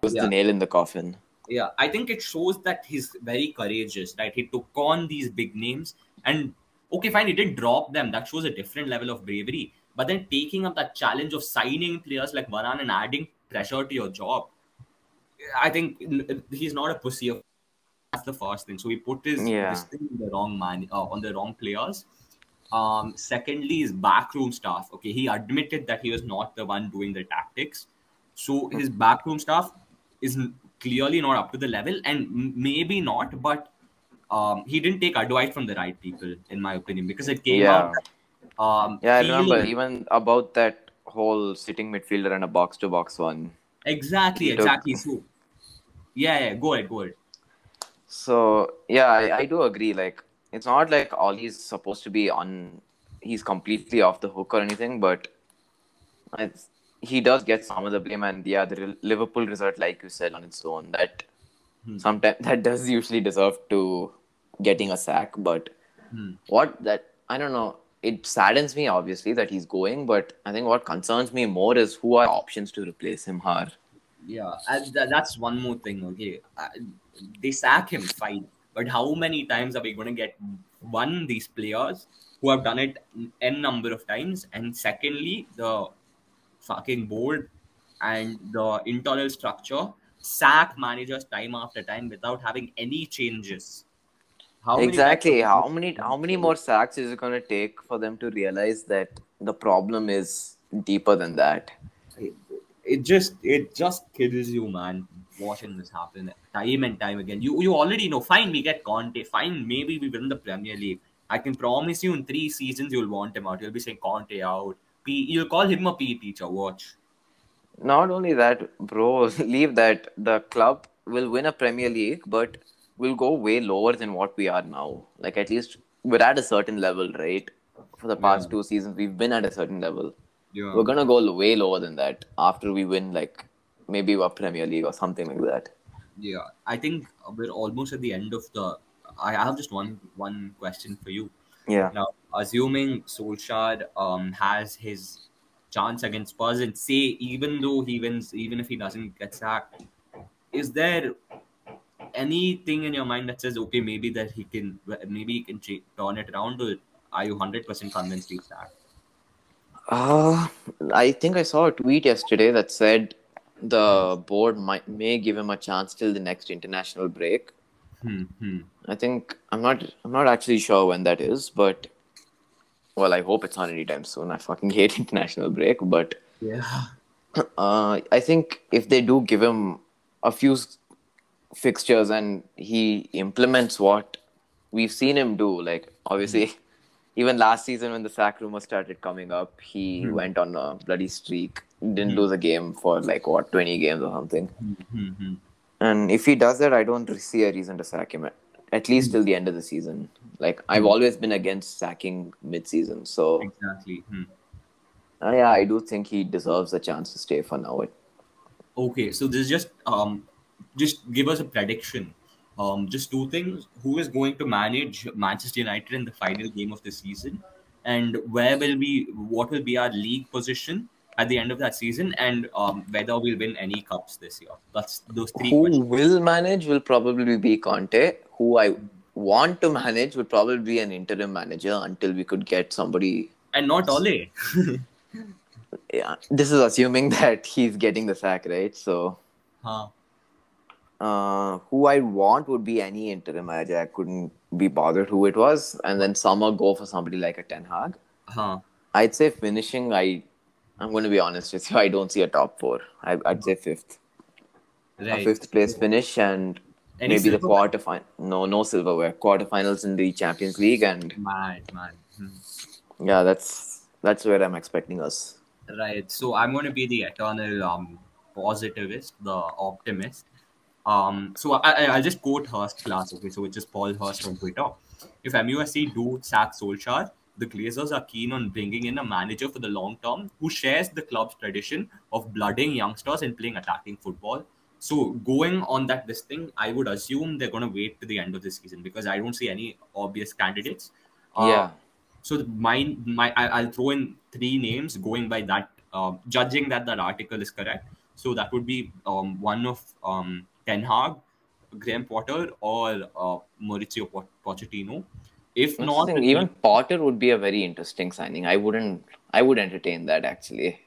was the nail in the coffin. Yeah, I think it shows that he's very courageous, right? He took on these big names and, okay, fine, he didn't drop them. That shows a different level of bravery. But then taking up that challenge of signing players like Varane and adding pressure to your job, I think he's not a pussy. That's the first thing. So he put his thing in the wrong man, on the wrong players. Secondly is backroom staff. Okay, he admitted that he was not the one doing the tactics, so his backroom staff is clearly not up to the level, and maybe not, but he didn't take advice from the right people, in my opinion, because it came out that, I remember even about that whole sitting midfielder and a box to box one. Exactly. So Yeah, go ahead. So, yeah, I do agree. Like, it's not like Ollie's supposed to be on... He's completely off the hook or anything, but he does get some of the blame. And, yeah, the Liverpool result, like you said, on its own, that sometimes that does usually deserve to getting a sack. But I don't know. It saddens me, obviously, that he's going. But I think what concerns me more is who are options to replace him are. Yeah, that's one more thing, okay? They sack him, fine. But how many times are we going to get, one, these players who have done it n number of times, and secondly, the fucking board and the internal structure sack managers time after time without having any changes? How many more sacks is it going to take for them to realize that the problem is deeper than that? It just kills you, man, watching this happen time and time again. You already know, fine, we get Conte, fine, maybe we win the Premier League. I can promise you in 3 seasons you'll want him out. You'll be saying Conte out. You'll call him a PE teacher, watch. Not only that, bro, leave that. The club will win a Premier League, but we'll go way lower than what we are now. Like, at least we're at a certain level, right? For the past 2 seasons, we've been at a certain level. Yeah. We're going to go way lower than that after we win, like, maybe a Premier League or something like that. Yeah, I think we're almost at the end of the... I have just one question for you. Yeah. Now, assuming Solskjaer has his chance against Spurs, and say even though he wins, even if he doesn't get sacked, is there anything in your mind that says, okay, maybe that he can turn it around, or are you 100% convinced he's sacked? I think I saw a tweet yesterday that said the board may give him a chance till the next international break. I think I'm not actually sure when that is, but I hope it's not anytime soon. I fucking hate international break, but yeah, I think if they do give him a few fixtures and he implements what we've seen him do, like obviously even last season when the sack rumors started coming up, he went on a bloody streak, didn't lose a game for 20 games or something. And if he does that, I don't see a reason to sack him, at least till the end of the season. Like, I've always been against sacking mid-season, so... Exactly. Yeah, I do think he deserves a chance to stay for now. Okay, so this is just give us a prediction. Just 2 things. Who is going to manage Manchester United in the final game of the season? And what will be our league position at the end of that season, and whether we'll win any cups this year. That's those 3 questions. Who will manage will probably be Conte. Who I want to manage will probably be an interim manager until we could get somebody... And not Ole. Yeah, this is assuming that he's getting the sack, right? So, who I want would be any interim manager. I couldn't be bothered who it was. And then summer go for somebody like a Ten Hag. I'd say finishing, I'm going to be honest with you. I don't see a top 4. I'd say 5th. Right. A 5th place finish and maybe the quarterfinal. No silverware. Quarterfinals in the Champions League and... Mad. Yeah, that's where I'm expecting us. Right. So I'm going to be the eternal positivist, the optimist. So I'll just quote Hurst class, okay? So it's just Paul Hurst on Twitter. If MUSC do sack Solskjaer, the Glazers are keen on bringing in a manager for the long term who shares the club's tradition of blooding youngsters and playing attacking football. So going on this thing, I would assume they're going to wait to the end of the season because I don't see any obvious candidates. So I'll throw in 3 names going by that, judging that article is correct. So that would be one of Ten Hag, Graham Potter, or Mauricio Pochettino. If not, even Potter would be a very interesting signing. I would entertain that, actually.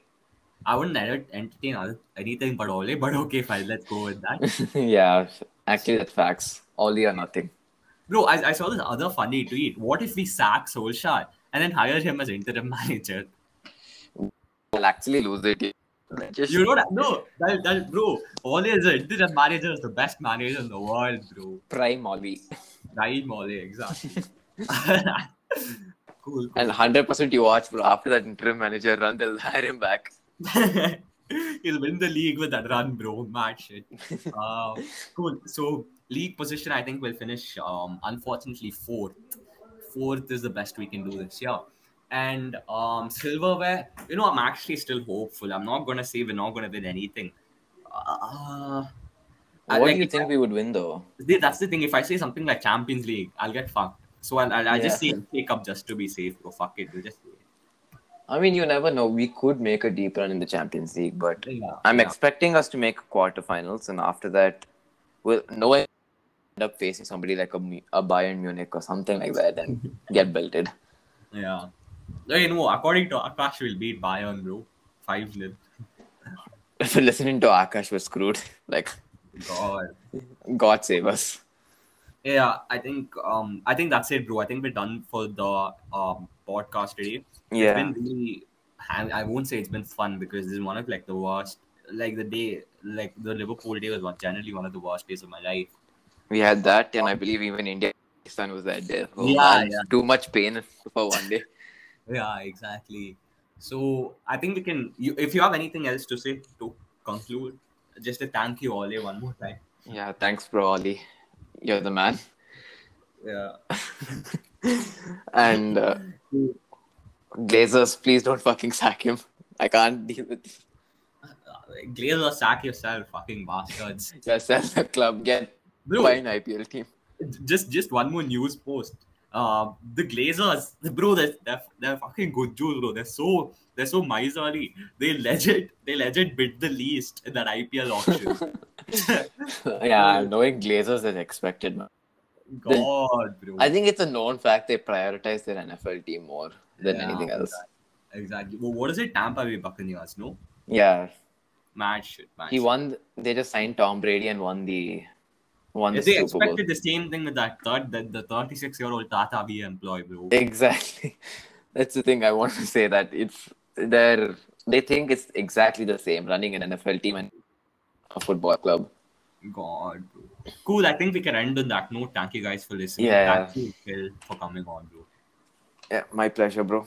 I wouldn't entertain anything but Ole, but okay, fine, let's go with that. Yeah, actually, that's facts. Ole or nothing. Bro, I saw this other funny tweet. What if we sack Solskjaer and then hire him as interim manager? We'll actually lose the game. You don't know. Bro, Ole is an interim manager, is the best manager in the world, bro. Prime Ole. Prime Ole, exactly. Cool. And 100% you watch, bro. After that interim manager run, they'll hire him back. He'll win the league with that run, bro. Mad shit. Cool. So, league position, I think we'll finish, unfortunately, fourth. Fourth is the best we can do this year. And silverware, you know, I'm actually still hopeful. I'm not going to say we're not going to win anything. What do you think we would win, though? That's the thing. If I say something like Champions League, I'll get fucked. So, I'll just say take up just to be safe. Bro, fuck it. We'll just... I mean, you never know. We could make a deep run in the Champions League, but I'm expecting us to make quarterfinals, and after that, we'll end up facing somebody like a Bayern Munich or something like that and get belted. Yeah. You know, according to Akash, we'll beat Bayern, bro. 5-0. If you're listening to Akash, we're screwed. Like, God save us. Yeah, I think that's it, bro. I think we're done for the podcast today. Yeah. It's been really, I won't say it's been fun because this is one of like the worst, like the day, like the Liverpool day was generally one of the worst days of my life. We had that, and I believe even India Pakistan was that day. Oh, yeah, yeah. Too much pain for one day. Yeah, exactly. So I think we can. If you have anything else to say to conclude, just a thank you, Ole, one more time. Yeah, thanks, bro, Ole. You're the man. Yeah. And Glazers, please don't fucking sack him. I can't deal with it. Glazers, sack yourself, fucking bastards. Yeah, sell the club. Get buy an IPL team. Just one more news post. The Glazers, bro, they're fucking good Jews, bro. They're so miserly. They legit bid the least in that IPL auction. Yeah, knowing Glazers is expected. God, bro. I think it's a known fact they prioritize their NFL team more than anything else. Exactly. Well, what is it? Tampa Bay Buccaneers, no? Yeah. Mad shit. He won. They just signed Tom Brady and won the Super Bowl. The same thing with that the 36-year-old Tata we employ, bro. Exactly. That's the thing I want to say, that it's they think it's exactly the same running an NFL team and a football club. God, bro. Cool. I think we can end on that note. Thank you guys for listening. Yeah. Thank you, Phil, for coming on, bro. Yeah, my pleasure, bro.